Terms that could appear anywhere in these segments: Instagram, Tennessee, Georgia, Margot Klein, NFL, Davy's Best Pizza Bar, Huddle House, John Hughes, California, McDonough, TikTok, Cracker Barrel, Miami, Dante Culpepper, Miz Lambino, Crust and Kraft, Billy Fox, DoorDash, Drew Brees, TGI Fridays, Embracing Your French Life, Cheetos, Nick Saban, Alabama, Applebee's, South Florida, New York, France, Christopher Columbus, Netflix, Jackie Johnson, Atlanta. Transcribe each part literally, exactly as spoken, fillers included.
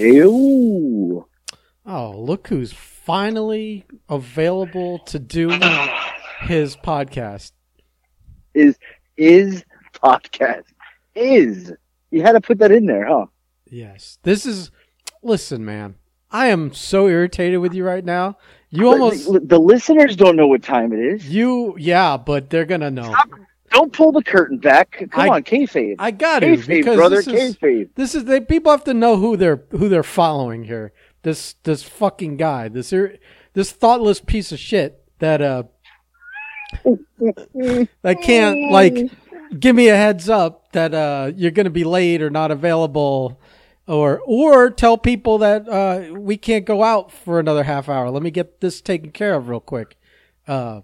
Ew. Oh, look who's finally available to do his podcast. Is is podcast is you had to put that in there, huh? Yes. This is. Listen, man. I am so irritated with you right now. You almost the, the listeners don't know what time it is. You, yeah, but they're gonna know. Stop. Don't pull the curtain back. Come I, on, kayfabe. I got it, because brother, this is kayfabe. This is they, people have to know who they're who they're following here. This this fucking guy, this this thoughtless piece of shit that uh that can't like give me a heads up that uh you're gonna be late or not available. Or or tell people that uh, we can't go out for another half hour. Let me get this taken care of real quick. Uh,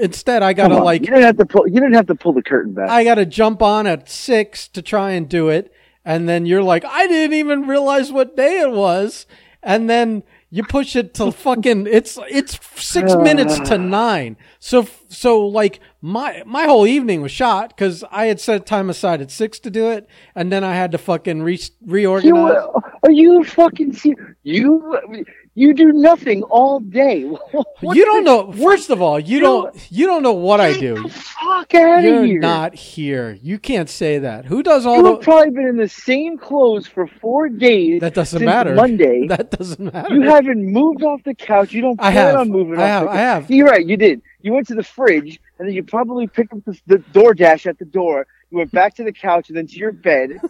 instead, I gotta like you didn't have to pull. You didn't have to pull the curtain back. I gotta jump on at six to try and do it, and then you're like, I didn't even realize what day it was, and then you push it to fucking it's it's six minutes to nine. So so like my my whole evening was shot because I had set time aside at six to do it, and then I had to fucking re- reorganize. You, are you fucking serious? You you do nothing all day. What you don't know. First of all, you don't you don't know what I do. Get the fuck out of here! You're not here. You can't say that. Who does all? You've the... probably been in the same clothes for four days. That doesn't matter. Monday. That doesn't matter. You haven't moved off the couch. You don't plan I have. on moving. I off have. The couch. I have. You're right. You did. You went to the fridge, and then you probably picked up the, the DoorDash at the door. You went back to the couch and then to your bed.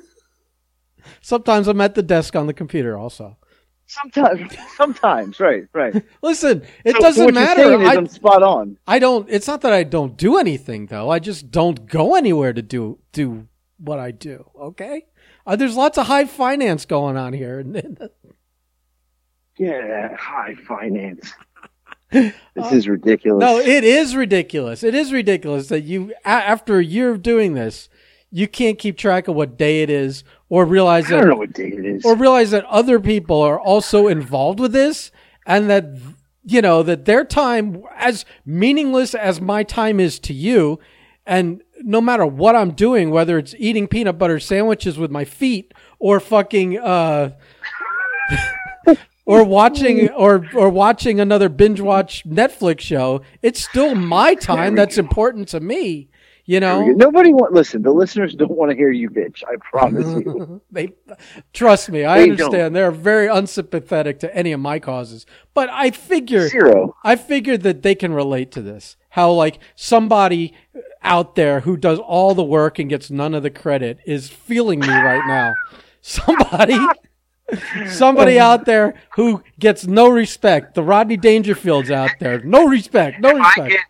Sometimes I'm at the desk on the computer also. Sometimes. Sometimes. Right, right. Listen, it so, doesn't so what matter. You're saying is I, I'm spot on. I don't, it's not that I don't do anything, though. I just don't go anywhere to do do what I do, okay? Uh, there's lots of high finance going on here. Yeah, high finance. This uh, is ridiculous. No, it is ridiculous. It is ridiculous that you, a- after a year of doing this, you can't keep track of what day it is, or realize I that, don't know what day it is, or realize that other people are also involved with this, and that you know that their time, as meaningless as my time is to you, and no matter what I'm doing, whether it's eating peanut butter sandwiches with my feet or fucking. Uh, Or watching, or or watching another binge watch Netflix show. It's still my time that's go. important to me. You know, nobody want listen. The listeners don't want to hear you, bitch. I promise you. They trust me. I they understand. Don't. They're very unsympathetic to any of my causes. But I figure, Zero. I figured that they can relate to this. How like somebody out there who does all the work and gets none of the credit is feeling me right now. Somebody. Somebody out there who gets no respect. The Rodney Dangerfields out there. No respect. No respect. If I get,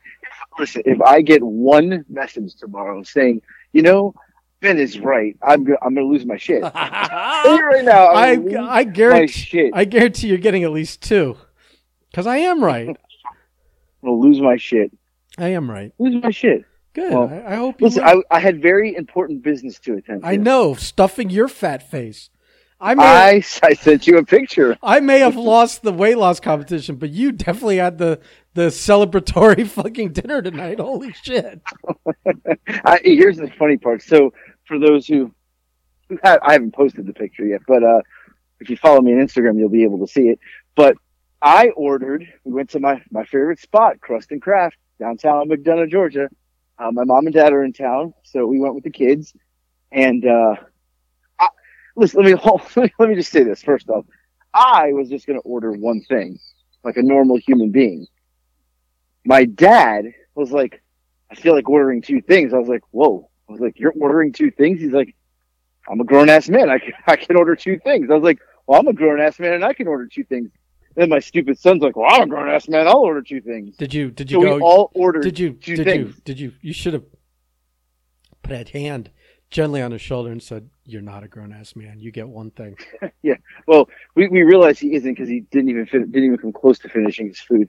listen, if I get one message tomorrow saying, you know, Ben is right, I'm I'm going to lose my shit. Right now, I, I guarantee, my shit. I guarantee you're getting at least two. Because I am right. I'm going to lose my shit. I am right. Lose my shit. Good. Well, I, I hope you Listen, I, I had very important business to attend to. I know. Stuffing your fat face. I, may have, I I sent you a picture. I may have lost the weight loss competition, but you definitely had the, the celebratory fucking dinner tonight. Holy shit. I, here's the funny part. So for those who, who have, I haven't posted the picture yet, but uh, if you follow me on Instagram, you'll be able to see it. But I ordered, we went to my, my favorite spot, Crust and Kraft, downtown McDonough, Georgia. Uh, my mom and dad are in town, so we went with the kids. And uh Listen, let me, hold, let me just say this first off. I was just going to order one thing, like a normal human being. My dad was like, I feel like ordering two things. I was like, whoa. I was like, you're ordering two things? He's like, I'm a grown-ass man. I can, I can order two things. I was like, well, I'm a grown-ass man, and I can order two things. And then my stupid son's like, well, I'm a grown-ass man. I'll order two things. Did you Did you so go? We all ordered did you, two did things. You, did you? You should have put that hand gently on his shoulder and said, you're not a grown-ass man. You get one thing. Yeah. Well, we, we realize he isn't because he didn't even fin- didn't even come close to finishing his food.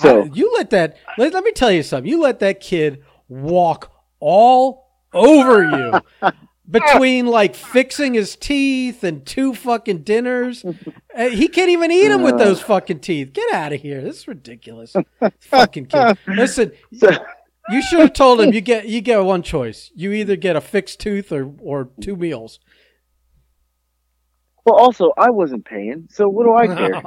So uh, you let that let, – let me tell you something. You let that kid walk all over you between, like, fixing his teeth and two fucking dinners. Uh, he can't even eat them with those fucking teeth. Get out of here. This is ridiculous. Fucking kid. Listen so- – You should have told him you get you get one choice. You either get a fixed tooth or, or two meals. Well, also, I wasn't paying, so what do I care?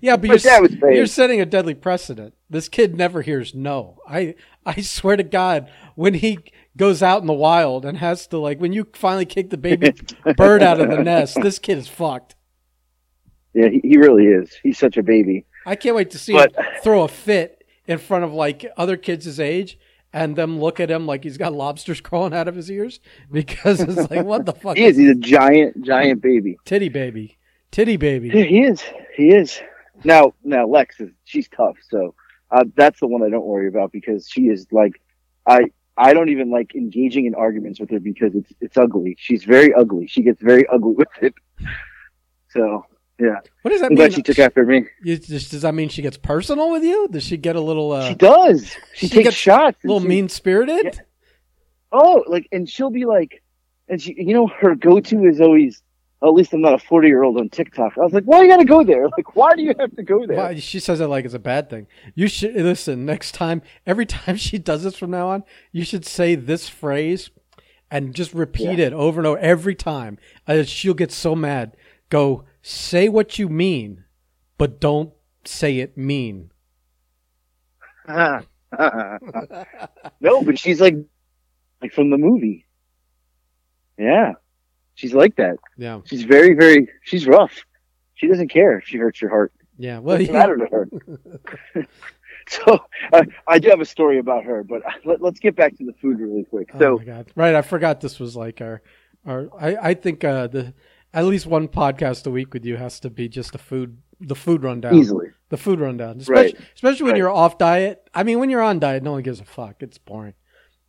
Yeah, but My you're, dad was paying. You're setting a deadly precedent. This kid never hears no. I I swear to God, when he goes out in the wild and has to, like, when you finally kick the baby bird out of the nest, this kid is fucked. Yeah, he, he really is. He's such a baby. I can't wait to see but... him throw a fit in front of, like, other kids his age. And them look at him like he's got lobsters crawling out of his ears because it's like, what the fuck? He is. He's a giant, giant baby. Titty baby. Titty baby. Yeah, he is. He is. Now, now Lex, is, she's tough. So uh, that's the one I don't worry about because she is like, I I don't even like engaging in arguments with her because it's it's ugly. She's very ugly. She gets very ugly with it. So, yeah. What does that I'm mean? Glad she took after me. You, does, does that mean she gets personal with you? Does she get a little? Uh, she does. She, she takes shots. A little mean spirited. Yeah. Oh, like, and she'll be like, and she, you know, her go to is always, oh, at least I'm not a forty year old on TikTok. I was like, why do you got to go there? Like, why do you have to go there? Well, she says it like it's a bad thing. You should listen next time. Every time she does this from now on, you should say this phrase, and just repeat yeah. it over and over every time. Uh, she'll get so mad. Go. Say what you mean, but don't say it mean. No, but she's like, like from the movie. Yeah, she's like that. Yeah, she's very, very. She's rough. She doesn't care if she hurts your heart. Yeah, well, it doesn't yeah. matter to her. So uh, I do have a story about her, but let, let's get back to the food really quick. Oh, so my God. Right, I forgot this was like our, our. I I think uh, the. At least one podcast a week with you has to be just the food, the food rundown. Easily. The food rundown. Especially, right. especially when right. you're off diet. I mean, when you're on diet, no one gives a fuck. It's boring.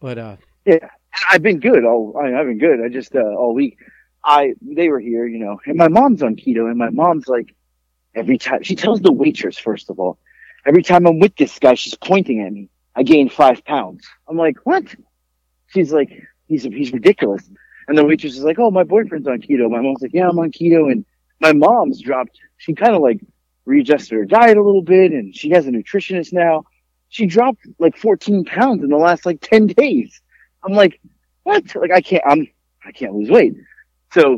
But, uh. Yeah. I've been good. All, I mean, I've been good. I just, uh, all week. I, they were here, you know, and my mom's on keto and my mom's like, every time, she tells the waitress, first of all, every time I'm with this guy, she's pointing at me. I gained five pounds. I'm like, what? She's like, he's, he's ridiculous. And the waitress is like, oh, my boyfriend's on keto. My mom's like, yeah, I'm on keto. And my mom's dropped. She kind of like readjusted her diet a little bit. And she has a nutritionist now. She dropped like fourteen pounds in the last like ten days. I'm like, what? Like, I can't, I'm, I can't lose weight. So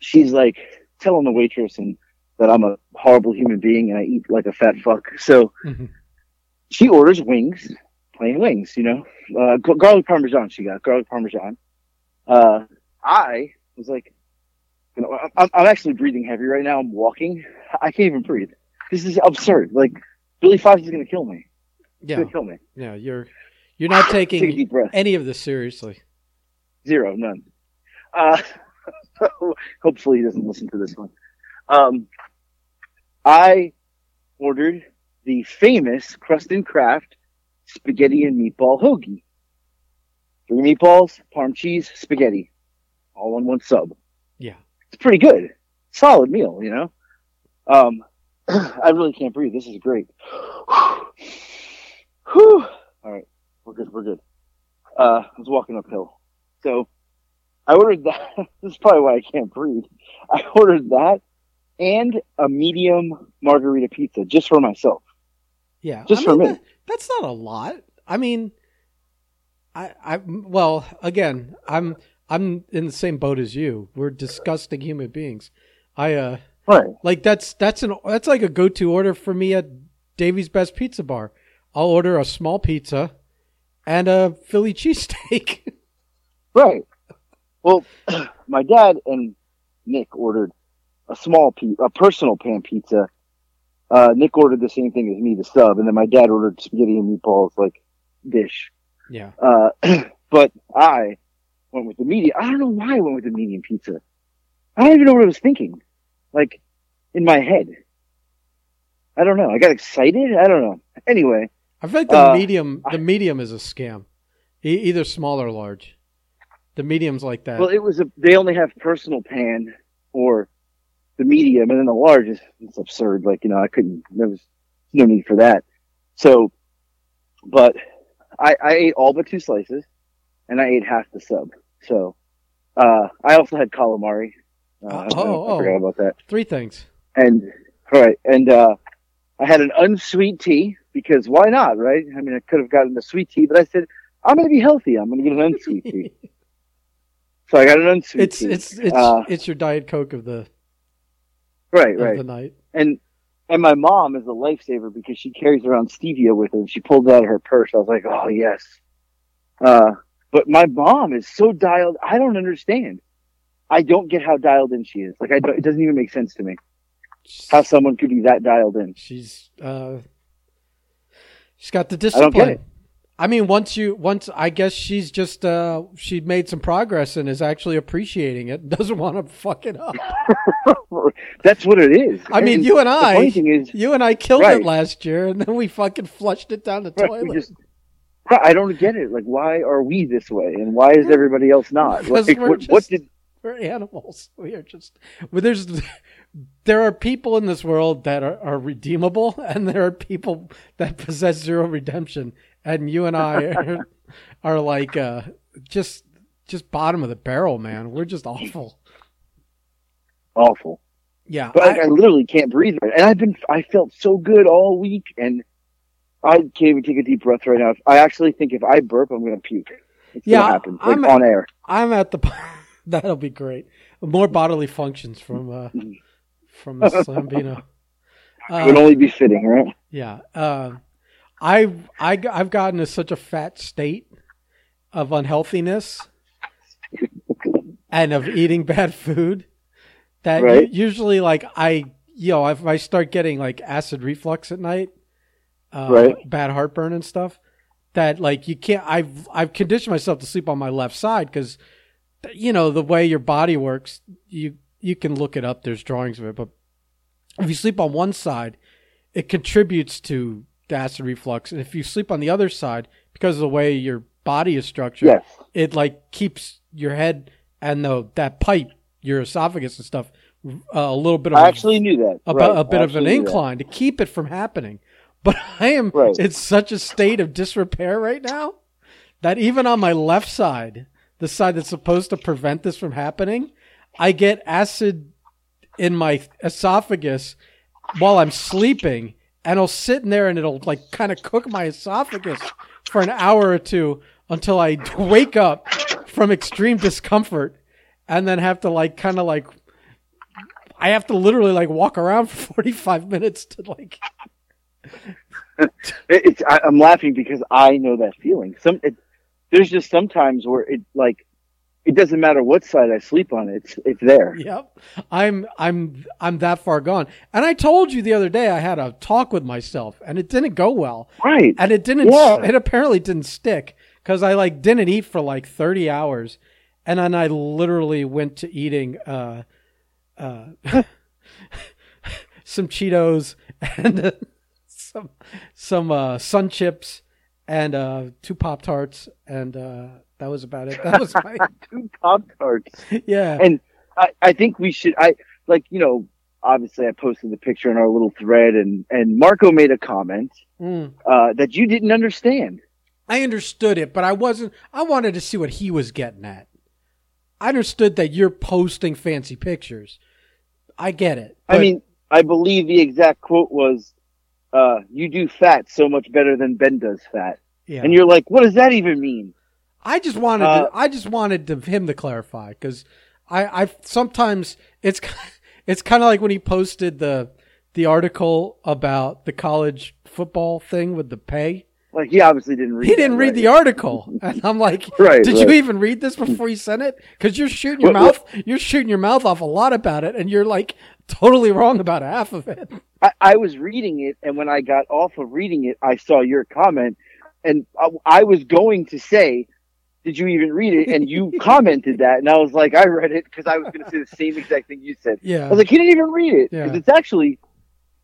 she's like telling the waitress and that I'm a horrible human being and I eat like a fat fuck. So mm-hmm. she orders wings, plain wings, you know, uh, garlic Parmesan. She got garlic Parmesan. Uh, I was like, you know, I'm, I'm actually breathing heavy right now. I'm walking. I can't even breathe. This is absurd. Like, Billy Fox is going to kill me. He's yeah. going to kill me. Yeah. You're, you're not taking any of this seriously. Zero. None. Uh, hopefully he doesn't listen to this one. Um, I ordered the famous Crust and Kraft spaghetti and meatball hoagie. Three meatballs, parm cheese, spaghetti, all on one sub. Yeah. It's pretty good. Solid meal, you know? Um, I really can't breathe. This is great. Whew. All right. We're good. We're good. Uh, I was walking uphill. So I ordered that. This is probably why I can't breathe. I ordered that and a medium margarita pizza just for myself. Yeah. Just I for mean, me. That, that's not a lot. I mean... I, I well again I'm I'm in the same boat as you. We're disgusting human beings. I uh right. like that's that's an that's like a go-to order for me at Davy's Best Pizza Bar. I'll order a small pizza and a Philly cheesesteak. Right. Well, my dad and Nick ordered a small pe- a personal pan pizza. Uh, Nick ordered the same thing as me, the sub, and then my dad ordered spaghetti and meatballs like dish. Yeah. Uh, but I went with the medium. I don't know why I went with the medium pizza. I don't even know what I was thinking. Like, in my head. I don't know. I got excited? I don't know. Anyway. I feel like the uh, medium the medium is a scam. E- either small or large. The medium's like that. Well, it was a, they only have personal pan or the medium, and then the large is it's absurd. Like, you know, I couldn't, there was no need for that. So, but... I, I ate all but two slices, and I ate half the sub. So uh, I also had calamari. Uh, oh, I, I forgot oh, about that. Three things. And all right, and uh, I had an unsweet tea because why not, right? I mean, I could have gotten the sweet tea, but I said I'm going to be healthy. I'm going to get an unsweet tea. So I got an unsweet it's, tea. It's it's uh, it's your Diet Coke of the right of right the night. And and my mom is a lifesaver because she carries around stevia with her. And she pulled it out of her purse. I was like, oh yes. Uh, but my mom is so dialed. I don't understand. I don't get how dialed in she is. Like I don't, it doesn't even make sense to me how someone could be that dialed in. She's uh, she's got the discipline. I don't get it. I mean, once you, once I guess she's just, uh, she made some progress and is actually appreciating it and doesn't want to fuck it up. That's what it is. I and mean, you and I, is, you and I killed right. it last year and then we fucking flushed it down the right. toilet. Just, I don't get it. Like, why are we this way and why is everybody else not? Like, what, just, what did? We're animals. We are just, well, there's, there are people in this world that are, are redeemable and there are people that possess zero redemption. And you and I are, are like uh, just just bottom of the barrel, man. We're just awful. Awful. Yeah. But I, like, I literally can't breathe. Right. And I've been I felt so good all week, and I can't even take a deep breath right now. I actually think if I burp, I'm going to puke. It's yeah, going to happen. Like, I'm on air. I'm at the. That'll be great. More bodily functions from uh, from Miz Lambino. Uh, it would only be fitting, right? Yeah. Uh, I've, I, I've gotten to such a fat state of unhealthiness and of eating bad food that right. usually like I, you know, if I start getting like acid reflux at night, uh, right. bad heartburn and stuff that like you can't, I've, I've conditioned myself to sleep on my left side because you know, the way your body works, you, you can look it up. There's drawings of it, but if you sleep on one side, it contributes to acid reflux, and if you sleep on the other side, because of the way your body is structured, yes. it like keeps your head and the that pipe, your esophagus and stuff, uh, a little bit of I actually a, knew that a, right. a bit of an incline that. to keep it from happening. But I am right. in such a state of disrepair right now that even on my left side, the side that's supposed to prevent this from happening, I get acid in my esophagus while I'm sleeping. And I'll sit in there and it'll like kind of cook my esophagus for an hour or two until I wake up from extreme discomfort and then have to like kind of like, I have to literally like walk around for forty-five minutes to like. it's, I, I'm laughing because I know that feeling. Some it, There's just sometimes where it like, it doesn't matter what side I sleep on. It's, it's there. Yep. I'm, I'm, I'm that far gone. And I told you the other day, I had a talk with myself and it didn't go well. Right. And it didn't, yeah. it apparently didn't stick because I like didn't eat for like thirty hours. And then I literally went to eating, uh, uh, some Cheetos and uh, some, some, uh, Sun Chips and, uh, two Pop-Tarts and, uh, that was about it. That was my two Pop-Tarts. Yeah. And I, I think we should, I like, you know, obviously I posted the picture in our little thread and, and Marco made a comment mm. uh, that you didn't understand. I understood it, but I wasn't, I wanted to see what he was getting at. I understood that you're posting fancy pictures. I get it. But... I mean, I believe the exact quote was, uh, you do fat so much better than Ben does fat. Yeah. And you're like, what does that even mean? I just wanted to, uh, I just wanted to, him to clarify because I, I sometimes it's it's kind of like when he posted the the article about the college football thing with the pay. Like he obviously didn't read. He didn't that, read right. the article, and I'm like, right, did right. you even read this before you sent it? Because you're shooting your what, mouth what? you're shooting your mouth off a lot about it, and you're like totally wrong about half of it. I, I was reading it, and when I got off of reading it, I saw your comment, and I, I was going to say. Did you even read it? And you commented that. And I was like, I read it because I was going to say the same exact thing you said. Yeah. I was like, he didn't even read it. Because yeah. it's actually,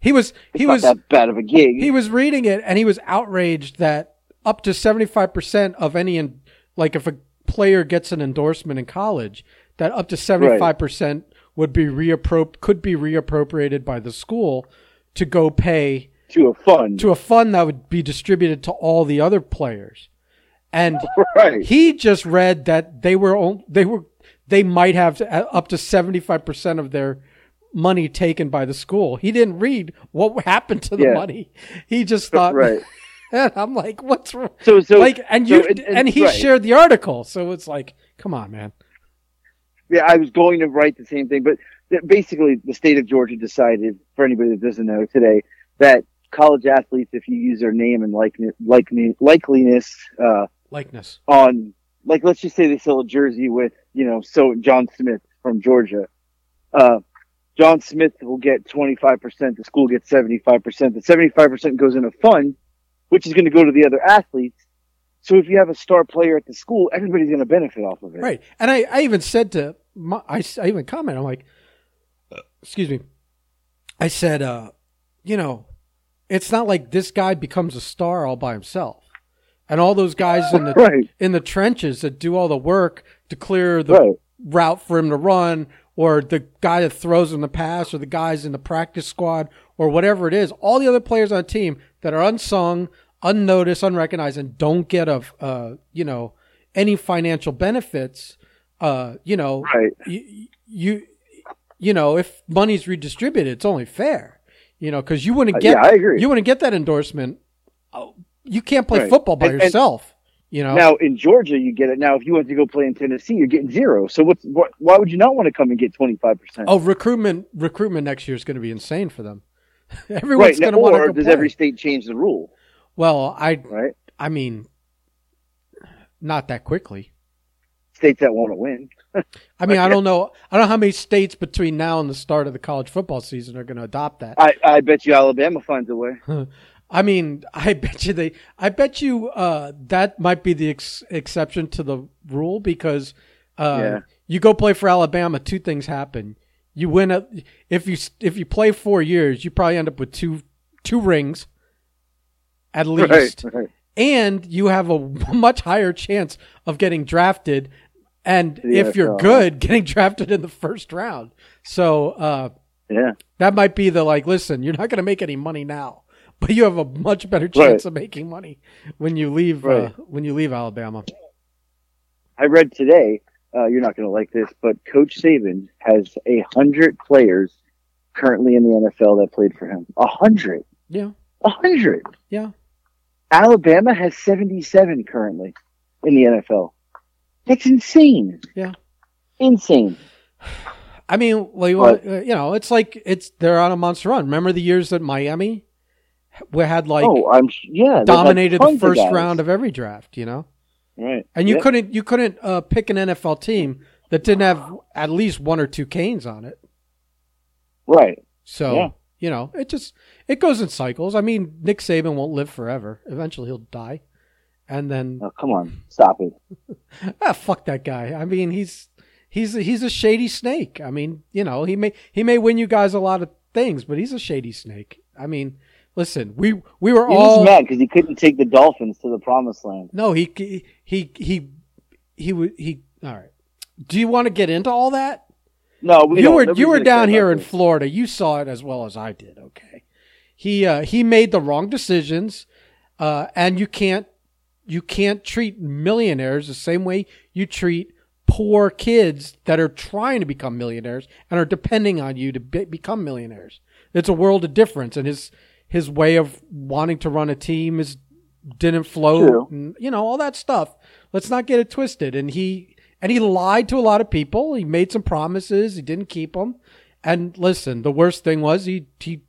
he was, he was not that bad of a gig. He was reading it and he was outraged that up to seventy-five percent of any, like if a player gets an endorsement in college, that up to seventy-five percent right. would be reappro- could be reappropriated by the school to go pay to a fund, to a fund that would be distributed to all the other players. And right. he just read that they were they were they might have up to seventy-five percent of their money taken by the school. He didn't read what happened to the yeah. money. He just thought. Right. And I'm like, what's wrong? So, so, like, and so you it, it, and he right. shared the article, so it's like, come on, man. yeah, I was going to write the same thing, but th- basically the state of Georgia decided, for anybody that doesn't know today, that college athletes, if you use their name and likeness, likeness, likeliness, uh, likeness on, like, let's just say they sell a jersey with, you know, so John Smith from Georgia, uh, John Smith will get twenty-five percent. The school gets seventy-five percent. The seventy-five percent goes in a fund, which is going to go to the other athletes. So if you have a star player at the school, everybody's going to benefit off of it. Right. And I, I even said to my, I, I even comment, I'm like, excuse me. I said, uh, you know, it's not like this guy becomes a star all by himself. And all those guys in the right. in the trenches that do all the work to clear the right. route for him to run, or the guy that throws in the pass, or the guys in the practice squad, or whatever it is, all the other players on a team that are unsung, unnoticed, unrecognized, and don't get a, uh, you know, any financial benefits, uh, you know, right. you, you, you know, if money's redistributed, it's only fair, you know, because you wouldn't get, uh, yeah, I agree. you wouldn't get that endorsement. You can't play right. football by and, yourself. And- You know? Now in Georgia, you get it. Now, if you want to go play in Tennessee, you're getting zero. So what's what, why would you not want to come and get twenty-five percent? Oh, recruitment recruitment next year is going to be insane for them. Everyone's right. going now, to want or to does play. Every state change the rule? Well, I right. I mean, not that quickly. States that want to win. I mean, I don't know. I don't know how many states between now and the start of the college football season are going to adopt that. I, I bet you Alabama finds a way. I mean, I bet you they. I bet you uh, that might be the ex- exception to the rule, because uh, yeah. you go play for Alabama. Two things happen: you win a, if you if you play four years, you probably end up with two two rings, at least, right, right. and you have a much higher chance of getting drafted. And yeah, if you're so. good, getting drafted in the first round. So uh, yeah, that might be the like. Listen, you're not going to make any money now, but you have a much better chance right. of making money when you leave right. uh, when you leave Alabama. I read today, uh, you're not going to like this, but Coach Saban has a hundred players currently in the N F L that played for him. A hundred, yeah, a hundred, yeah. Alabama has seventy-seven currently in the N F L. That's insane. Yeah, insane. I mean, well, you, want, uh, you know, it's like it's they're on a monster run. Remember the years that Miami. We had like oh, I'm, yeah, dominated the first of round of every draft, you know, right? And you yep. couldn't you couldn't uh, pick an N F L team that didn't have at least one or two Canes on it, right? So yeah. you know, it just it goes in cycles. I mean, Nick Saban won't live forever. Eventually, he'll die, and then oh, come on, stop it! ah, fuck that guy. I mean, he's he's he's a shady snake. I mean, you know, he may he may win you guys a lot of things, but he's a shady snake. I mean. Listen, we we were he all was mad because he couldn't take the Dolphins to the promised land. No, he he he he he. he, he all right. Do you want to get into all that? No, we you don't. were Nobody's you were down here in this. Florida. You saw it as well as I did. Okay, he uh, he made the wrong decisions, uh, and you can't you can't treat millionaires the same way you treat poor kids that are trying to become millionaires and are depending on you to be, become millionaires. It's a world of difference, and his. His way of wanting to run a team is didn't flow, and, you know, all that stuff. Let's not get it twisted. And he and he lied to a lot of people. He made some promises. He didn't keep them. And listen, the worst thing was he he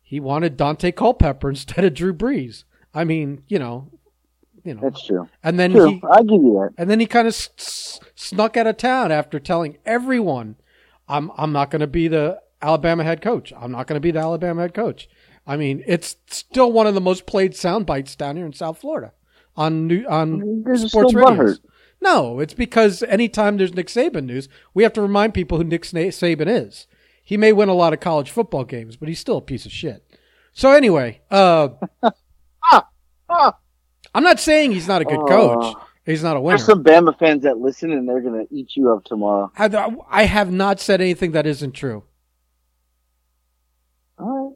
he wanted Dante Culpepper instead of Drew Brees. I mean, you know, you know. That's true. And then true. He, I give you that. And then he kind of s- s- snuck out of town after telling everyone, "I'm I'm not going to be the Alabama head coach. I'm not going to be the Alabama head coach." I mean, it's still one of the most played sound bites down here in South Florida on new, on there's sports radios. No, it's because anytime there's Nick Saban news, we have to remind people who Nick Saban is. He may win a lot of college football games, but he's still a piece of shit. So anyway, uh, I'm not saying he's not a good coach. He's not a winner. There's some Bama fans that listen, and they're going to eat you up tomorrow. I, I have not said anything that isn't true. All right.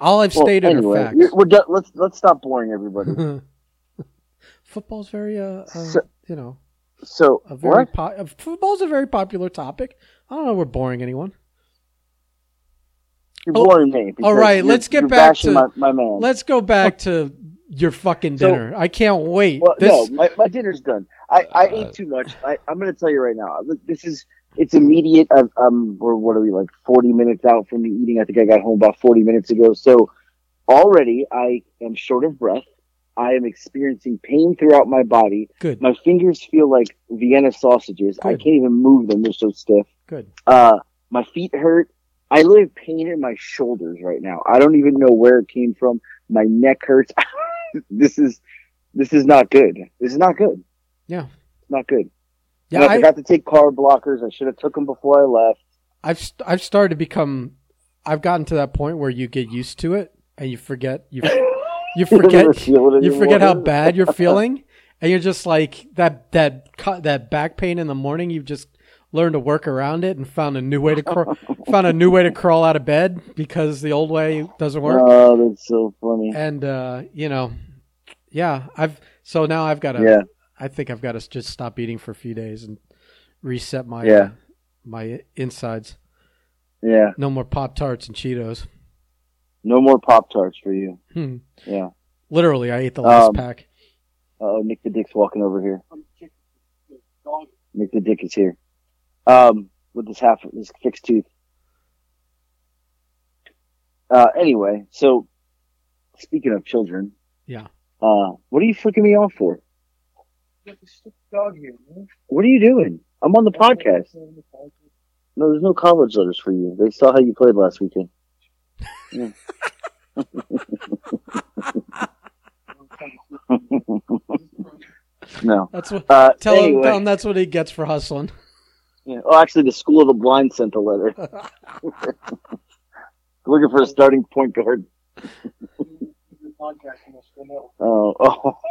All I've well, stated anyway, are facts. We're done. Let's let's stop boring everybody. Football's very, uh, uh so, you know, so a very po- football's a very popular topic. I don't know. We're boring anyone. You're oh, boring me. All right, you're, let's get you're back to my, my man. Let's go back to your fucking dinner. So, I can't wait. Well, this... No, my, my dinner's done. I, I uh, ate too much. I, I'm going to tell you right now. This is it's immediate. I've, um, we're, what are we, like forty minutes out from the eating? I think I got home about forty minutes ago. So already I am short of breath. I am experiencing pain throughout my body. Good. My fingers feel like Vienna sausages. Good. I can't even move them. They're so stiff. Good. Uh, my feet hurt. I literally have pain in my shoulders right now. I don't even know where it came from. My neck hurts. This is this is not good. This is not good. Yeah. It's not good. Yeah, and I forgot I, to take carb blockers. I should have took them before I left. I've st- I've started to become I've gotten to that point where you get used to it and you forget you you forget you forget how bad you're feeling, and you're just like that that that back pain in the morning, you've just learned to work around it and found a new way to cr- found a new way to crawl out of bed because the old way doesn't work. Oh, that's so funny. And uh, you know, yeah, I've so now I've got to yeah. I think I've got to just stop eating for a few days and reset my yeah. uh, my insides. Yeah. No more Pop-Tarts and Cheetos. No more Pop-Tarts for you. Hmm. Yeah. Literally, I ate the last um, pack. Oh, Nick the Dick's walking over here. Nick the Dick is here. Um, with this half, this fixed tooth. Uh, anyway, so speaking of children, yeah. Uh, what are you flicking me off for? Got this stupid dog here, man. What are you doing? I'm on the podcast. No, there's no college letters for you. They saw how you played last weekend. Yeah. No, that's what. Uh, tell anyway. him, tell him that's what he gets for hustling. Yeah. Oh, actually, the School of the Blind sent a letter. Looking for a starting point guard. oh,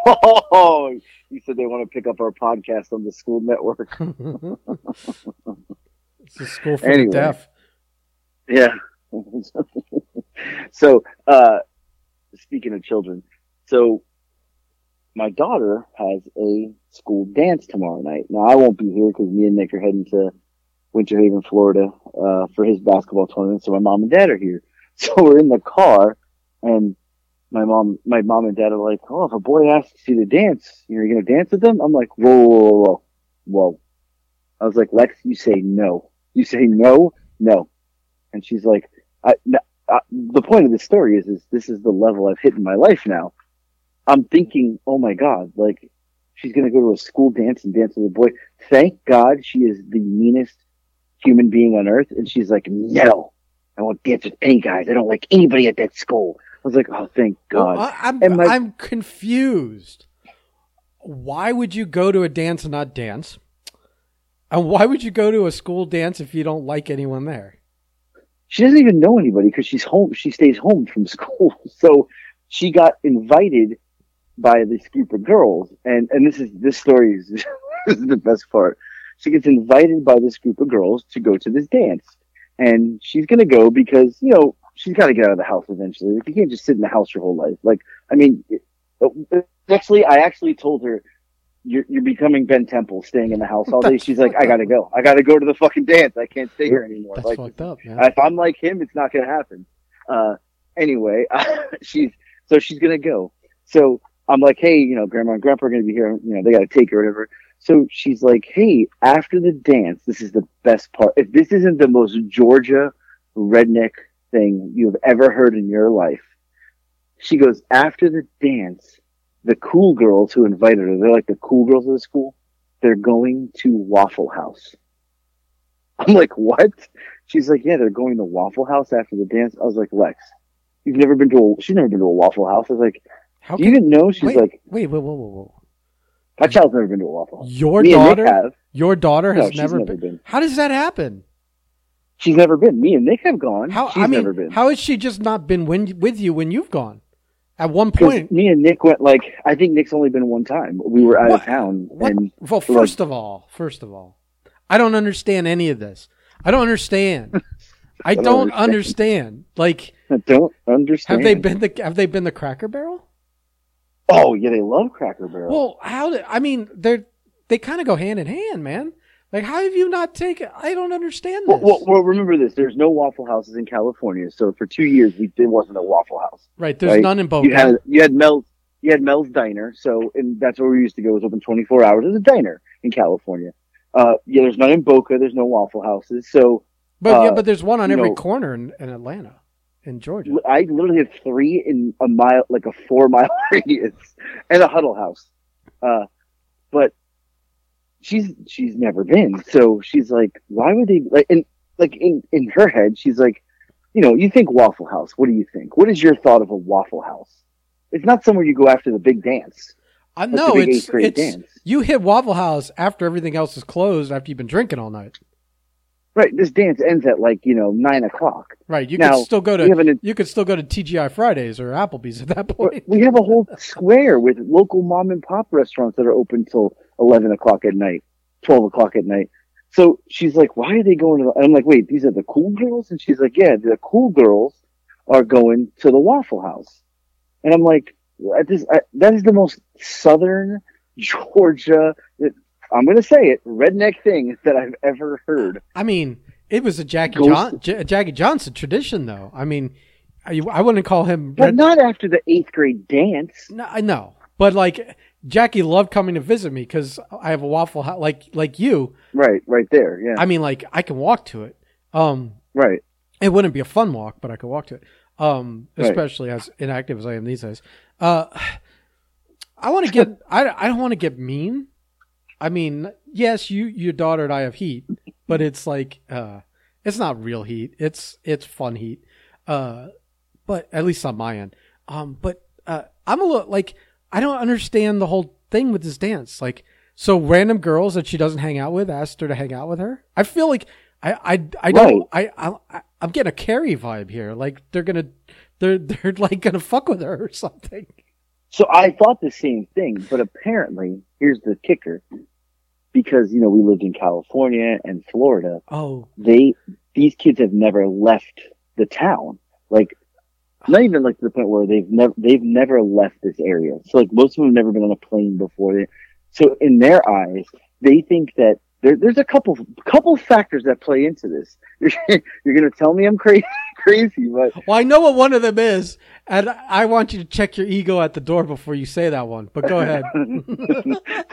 oh, oh, you said they want to pick up our podcast on the school network. It's a school for anyway. the deaf. Yeah. So, uh, speaking of children, so my daughter has a school dance tomorrow night. Now, I won't be here because me and Nick are heading to Winter Haven, Florida, uh, for his basketball tournament. So my mom and dad are here. So we're in the car, and my mom, my mom and dad are like, "Oh, if a boy asks you to dance, you're going to dance with them?" I'm like, whoa, whoa, whoa, whoa. I was like, "Lex, you say no. You say no, no." And she's like, I, I, the point of this story is, is this is the level I've hit in my life now. I'm thinking, oh my God, like, she's going to go to a school dance and dance with a boy. Thank God she is the meanest human being on earth. And she's like, "No, I won't dance with any guys. I don't like anybody at that school." I was like, oh, thank God. Well, I'm, my, I'm confused. Why would you go to a dance and not dance? And why would you go to a school dance if you don't like anyone there? She doesn't even know anybody because she's home. She stays home from school. So she got invited by this group of girls, and and this is this story is, this is the best part. She gets invited by this group of girls to go to this dance, and she's gonna go because, you know, she's got to get out of the house eventually. Like, you can't just sit in the house your whole life. Like, I mean, it, actually, I actually told her, "You're you're becoming Ben Temple, staying in the house all day." She's like, "I gotta go. I gotta go to the fucking dance. I can't stay here anymore." That's like, fucked up, man. If I'm like him, it's not gonna happen. Uh, anyway, she's so she's gonna go. So I'm like, "Hey, you know, Grandma and Grandpa are going to be here. You know, they got to take her or whatever." So she's like, "Hey, after the dance," this is the best part. If this isn't the most Georgia redneck thing you've ever heard in your life, she goes, "After the dance, the cool girls who invited her, they're like the cool girls of the school, they're going to Waffle House." I'm like, "What?" She's like, "Yeah, they're going to Waffle House after the dance." I was like, "Lex, you've never been to a, she's never been to a Waffle House." I was like, How you can, didn't know she's wait, like wait wait whoa whoa whoa. My child's never been to a Waffle House. Your Me daughter, your daughter has no, never, never been. been. How does that happen? She's never been. Me and Nick have gone. How, she's I mean, never been. How has she just not been when, with you when you've gone? At one point, me and Nick went. Like, I think Nick's only been one time. We were out what, of town. What, and well, first like, of all, first of all, I don't understand any of this. I don't understand. I don't, don't understand. understand. Like, I don't understand. Have they been the Have they been the Cracker Barrel? Oh yeah, they love Cracker Barrel. Well, how? Did, I mean, they they kind of go hand in hand, man. Like, how have you not taken? I don't understand this. Well, well, well, remember this: there's no Waffle Houses in California, so for two years we, there wasn't a Waffle House. Right, there's right? none in Boca. You had you had Mel's you had Mel's Diner, so and that's where we used to go. It was open twenty-four hours. It was a diner in California. Uh, yeah, there's none in Boca. There's no Waffle Houses. So, but uh, yeah, but there's one on every know, corner in, in Atlanta, in Georgia. I literally have three in a mile, like a four mile radius, and a Huddle House. Uh, but she's she's never been, so she's like, why would they? Like, and like in in her head, she's like, you know, you think Waffle House. What do you think? What is your thought of a Waffle House? It's not somewhere you go after the big dance. I know it's, it's dance. You hit Waffle House after everything else is closed, after you've been drinking all night. Right. This dance ends at like, you know, nine o'clock. Right. You now, could still go to an, you could still go to T G I Fridays or Applebee's at that point. We have a whole square with local mom and pop restaurants that are open till eleven o'clock at night, twelve o'clock at night. So she's like, why are they going to the, I'm like, wait, these are the cool girls? And she's like, yeah, the cool girls are going to the Waffle House. And I'm like, At this, I, that is the most southern Georgia, I'm going to say it, redneck thing that I've ever heard. I mean, it was a Jackie, John, J- Jackie Johnson tradition, though. I mean, I, I wouldn't call him... But red- not after the eighth grade dance. No, I know. But, like, Jackie loved coming to visit me because I have a Waffle House, like like you. Right, right there, yeah. I mean, like, I can walk to it. Um, right. It wouldn't be a fun walk, but I could walk to it. Um, especially right. as inactive as I am these days. Uh, I want to get, I, I don't want to get mean. I mean, yes, you, your daughter and I have heat, but it's like, uh, it's not real heat. It's, it's fun heat. Uh, but at least on my end. Um, but, uh, I'm a little, like, I don't understand the whole thing with this dance. Like, so random girls that she doesn't hang out with asked her to hang out with her. I feel like I, I, I don't, right. I, I, I I'm getting a Carrie vibe here. Like they're gonna, they're they're like gonna fuck with her or something. So I thought the same thing, but apparently, here's the kicker: because you know we lived in California and Florida. Oh, they these kids have never left the town. Like, not even like to the point where they've never they've never left this area. So like most of them have never been on a plane before. So in their eyes, they think that. There, there's a couple couple factors that play into this. You're, you're going to tell me I'm crazy, crazy, but... Well, I know what one of them is, and I want you to check your ego at the door before you say that one, but go ahead.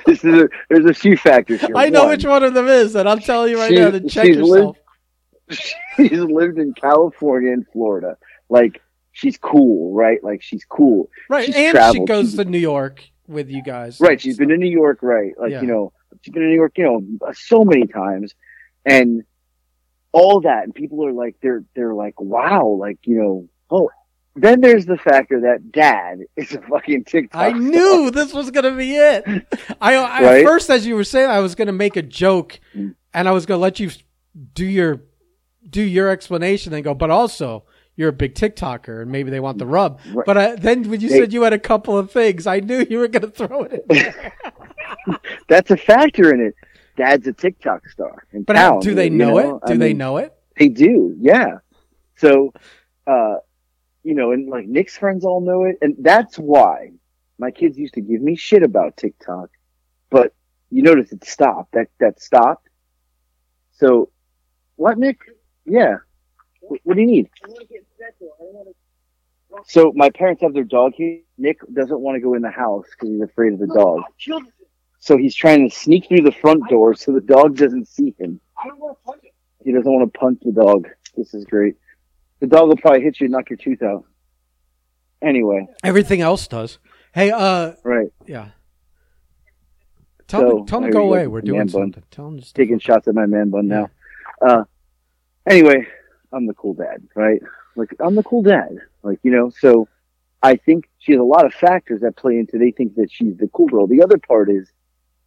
this is a, there's a few factors here. I know one, which one of them is, and I'm telling you right she, now to check she's yourself. Lived, she's lived in California and Florida. Like, she's cool, right? Like, she's cool. Right, she's and traveled. She goes she's, to New York with you guys. Right, she's stuff. been to New York, right? Like, yeah. you know... She's been in New York, you know, so many times, and all that. And people are like, they're they're like, wow, like you know. Oh, then there's the factor that Dad is a fucking TikTok. I star. knew this was gonna be it. I, I right? At first, as you were saying, I was gonna make a joke, and I was gonna let you do your do your explanation, and go. But also, you're a big TikToker, and maybe they want the rub. Right. But I, then when you they, said you had a couple of things, I knew you were gonna throw it in there. That's a factor in it. Dad's a TikTok star. In but town, do they know, you know it? Do I they mean, know it? They do, yeah. So, uh, you know, and like Nick's friends all know it. And that's why my kids used to give me shit about TikTok. But you notice it stopped. That that stopped. So, what, Nick? Yeah. What, what do you need? I want to get special. I want to. So my parents have their dog here. Nick doesn't want to go in the house because he's afraid of the dog. So he's trying to sneak through the front door so the dog doesn't see him. I don't want to punch him. He doesn't want to punch the dog. This is great. The dog will probably hit you and knock your tooth out. Anyway. Everything else does. Hey, uh. Right. Yeah. Tell so, him, tell him to go away. We're doing something. Bun. Tell him to Taking up. shots at my man bun yeah. now. Uh, anyway, I'm the cool dad, right? Like, I'm the cool dad. Like, you know, so I think she has a lot of factors that play into they think that she's the cool girl. The other part is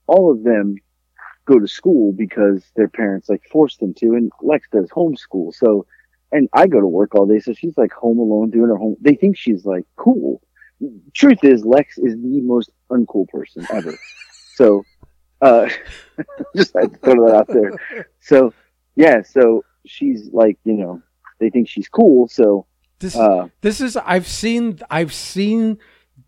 all of them go to school because their parents, like, forced them to. And Lex does homeschool. So, and I go to work all day. So she's, like, home alone doing her home. They think she's, like, cool. Truth is, Lex is the most uncool person ever. So, uh, just had to throw that out there. So, yeah, so she's, like, you know, they think she's cool. So, This, uh, this is I've seen I've seen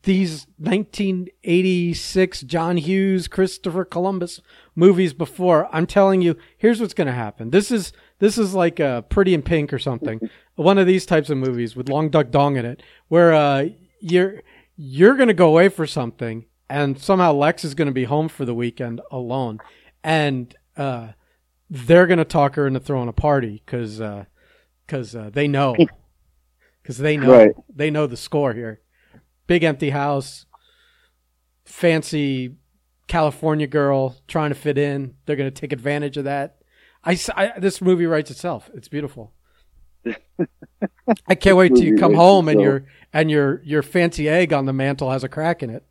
these nineteen eighty-six John Hughes, Christopher Columbus movies before. I'm telling you, here's what's going to happen. This is this is like a Pretty in Pink or something. One of these types of movies with Long Duck Dong in it, where uh, you're you're going to go away for something, and somehow Lex is going to be home for the weekend alone, and uh, they're going to talk her into throwing a party because uh, uh, they know. Because they know right. they know the score here. Big empty house, fancy California girl trying to fit in. They're going to take advantage of that. I, I, this movie writes itself. It's beautiful. I can't wait till you come home and your and your your fancy egg on the mantle has a crack in it.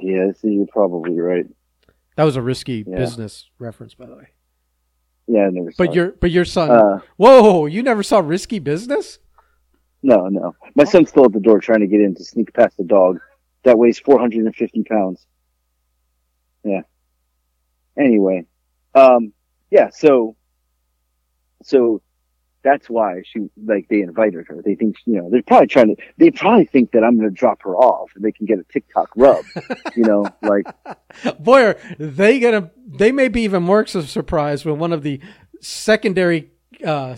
Yeah, see, you're probably right. That was a risky yeah. business reference, by the way. Yeah, I never saw. But it. your but your son. Uh, whoa, you never saw Risky Business? No, no. My oh. son's still at the door trying to get in to sneak past the dog that weighs four hundred fifty pounds. Yeah. Anyway, um, yeah. So, so that's why she like they invited her. They think you know they're probably trying to. They probably think that I'm going to drop her off and they can get a TikTok rub. You know, like boy, are they gonna? They may be even more surprised when one of the secondary uh,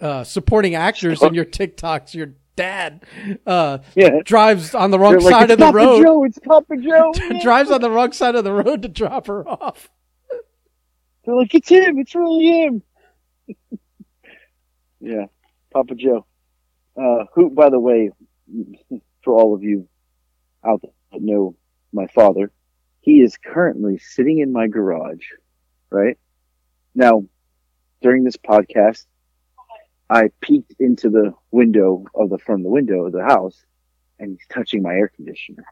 uh, supporting actors in your TikToks, your dad, uh, yeah. drives on the wrong they're side like, of the Papa road. Joe, it's Papa Joe. Drives on the wrong side of the road to drop her off. They're like, it's him. It's really him. Yeah, Papa Joe, uh, who, by the way, for all of you out there that know my father, he is currently sitting in my garage, right? Now, during this podcast, I peeked into the window of the, from the window of the house, and he's touching my air conditioner.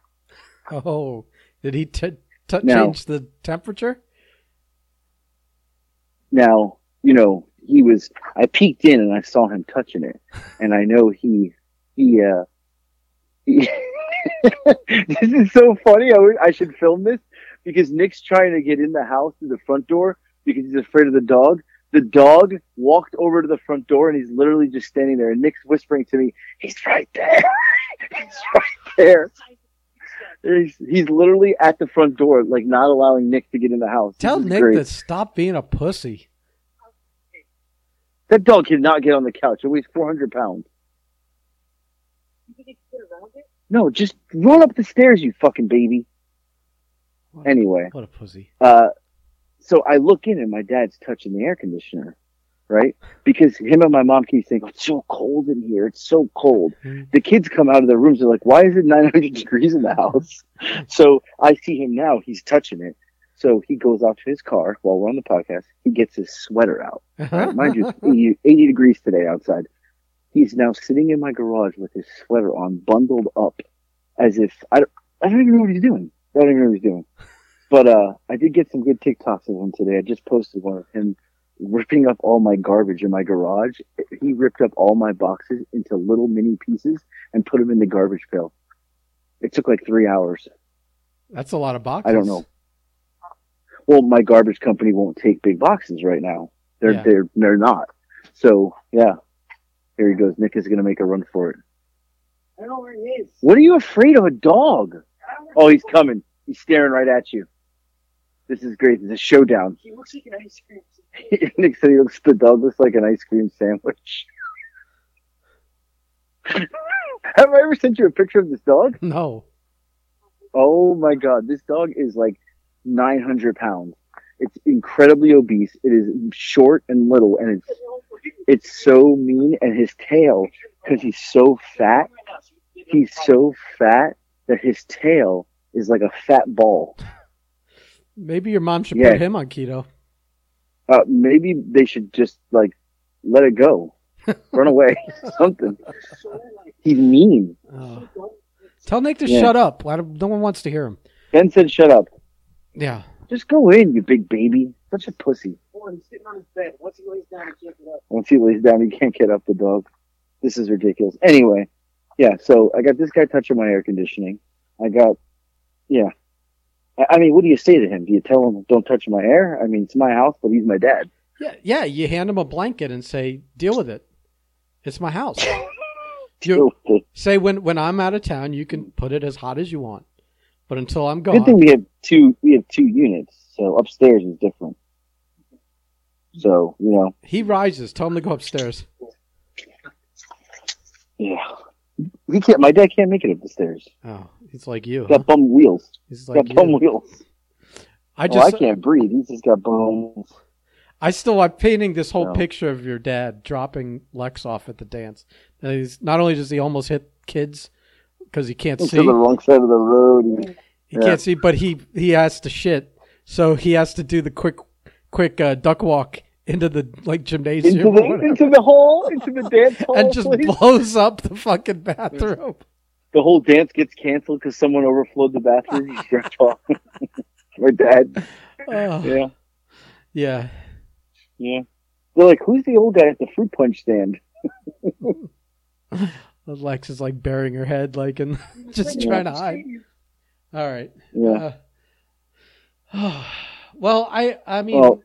Oh, did he t- t- now, change the temperature? Now, you know, He was, I peeked in and I saw him touching it. And I know he, he, uh, he this is so funny. I, w- I should film this because Nick's trying to get in the house through the front door because he's afraid of the dog. The dog walked over to the front door and he's literally just standing there. And Nick's whispering to me, he's right there. He's right there. He's, he's literally at the front door, like not allowing Nick to get in the house. Tell Nick great. to stop being a pussy. That dog cannot get on the couch. It weighs four hundred pounds. You think it's good around it? No, just run up the stairs, you fucking baby. What anyway. A, what a pussy. Uh, so I look in and my dad's touching the air conditioner, right? Because him and my mom keep saying, oh, it's so cold in here. It's so cold. Mm-hmm. The kids come out of their rooms. They're like, why is it nine hundred degrees in the house? So I see him now. He's touching it. So he goes out to his car while we're on the podcast. He gets his sweater out. Right? Mind you, it's eighty, eighty degrees today outside. He's now sitting in my garage with his sweater on, bundled up, as if I don't, I don't even know what he's doing. I don't even know what he's doing. But uh, I did get some good TikToks of him today. I just posted one of him ripping up all my garbage in my garage. He ripped up all my boxes into little mini pieces and put them in the garbage pail. It took like three hours. That's a lot of boxes. I don't know. Well, my garbage company won't take big boxes right now. They're yeah. they're they're not. So yeah, here he goes. Nick is gonna make a run for it. I don't know where he is. What are you afraid of? A dog? Oh, he's coming. He's staring right at you. This is great. This is a showdown. He looks like an ice cream sandwich. Nick said he looks. The dog looks like an ice cream sandwich. Have I ever sent you a picture of this dog? No. Oh my God, this dog is like nine hundred pounds. It's incredibly obese. It is short and little, and it's it's so mean. And his tail, because he's so fat, he's so fat that his tail is like a fat ball. Maybe your mom should yeah. put him on keto. Uh, maybe they should just like let it go, run away, something. He's mean. Uh, tell Nick to yeah. shut up. No one wants to hear him. Ben said, "Shut up." Yeah. Just go in, you big baby. Such a pussy. Oh, he's sitting on his bed. Once he lays down, he can't get up. Once he lays down, he can't get up, the dog. This is ridiculous. Anyway, yeah, so I got this guy touching my air conditioning. I got, yeah. I, I mean, what do you say to him? Do you tell him, don't touch my air? I mean, it's my house, but he's my dad. Yeah, yeah. You hand him a blanket and say, deal with it. It's my house. You say, when, when I'm out of town, you can put it as hot as you want. But until I'm gone. Good thing we have two. We have two units, so upstairs is different. So you know. He rises. Tell him to go upstairs. Yeah, he can't. My dad can't make it up the stairs. Oh, he's like you. He's got huh? bum wheels. He's like got you. bum wheels. I just oh, I can't breathe. He's just got bones. I still I'm painting this whole no. picture of your dad dropping Lex off at the dance. And he's not only does he almost hit kids because he can't he's see to the wrong side of the road. And, he yeah. can't see, but he he has to shit, so he has to do the quick quick uh, duck walk into the like gymnasium, into the, into the hole, into the dance hall, and just please. blows up the fucking bathroom. The whole dance gets canceled because someone overflowed the bathroom. He jerked off. My dad. Oh. Yeah. Yeah. Yeah. They're like, who's the old guy at the fruit punch stand? Lex is like burying her head, like, and just trying to hide. All right. Yeah. Uh, well, I, I mean, well,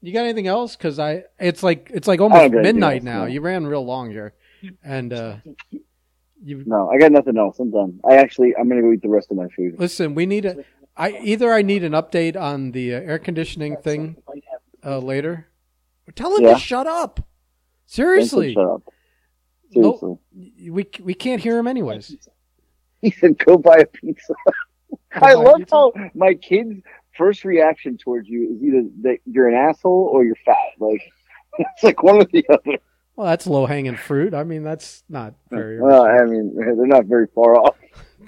you got anything else? Because I, it's like, it's like almost midnight now. You ran real long here, and uh, you. No, I got nothing else. I'm done. I actually, I'm gonna go eat the rest of my food. Listen, we need a. I either I need an update on the uh, air conditioning thing uh, later. Tell him yeah. to shut up. Seriously. Shut up. Seriously. No, we we can't hear him anyways. He said, "Go buy a pizza." I love how my kid's first reaction towards you is either that you're an asshole or you're fat. Like, it's like one or the other. Well, that's low-hanging fruit. I mean, that's not very... Well, I mean, they're not very far off.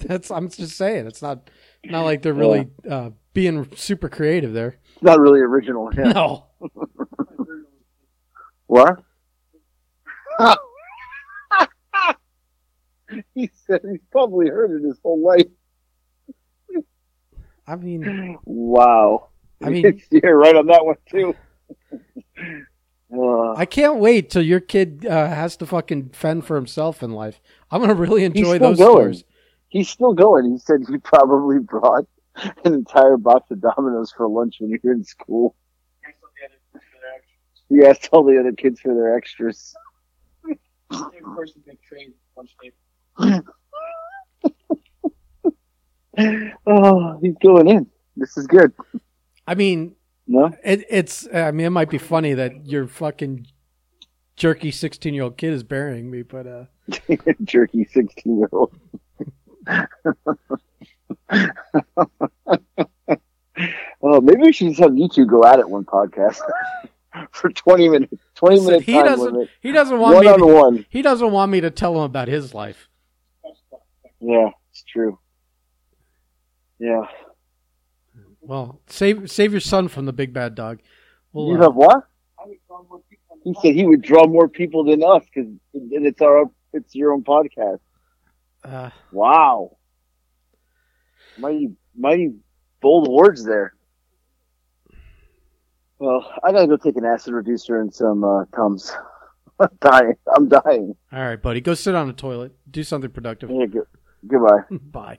That's. I'm just saying. It's not not like they're really yeah. uh, being super creative there. It's not really original. Yeah. No. What? He said he's probably heard it his whole life. I mean, wow! I mean, you're right on that one too. uh, I can't wait till your kid uh, has to fucking fend for himself in life. I'm gonna really enjoy those going. Stores. He's still going. He said he probably brought an entire box of Domino's for lunch when you were in school. He asked all the other kids for their extras. Same person big trade lunch table. Oh, he's going in. This is good. I mean, no, it, it's. I mean, it might be funny that your fucking jerky sixteen-year-old kid is burying me, but uh, jerky sixteen-year-old. Oh, maybe we should just have you two go at it one podcast for twenty minutes. Twenty Listen, minute he time doesn't, limit. He doesn't want one me on to, one. He doesn't want me to tell him about his life. Yeah, it's true. Yeah. Well, save save your son from the big bad dog. We'll, you uh, have what? He said he would draw more people than us because it's our it's your own podcast. Uh, wow. Mighty mighty bold words there. Well, I gotta go take an acid reducer and some uh, Tums. I'm dying. I'm dying. All right, buddy, go sit on the toilet. Do something productive. Yeah, go- goodbye. Bye.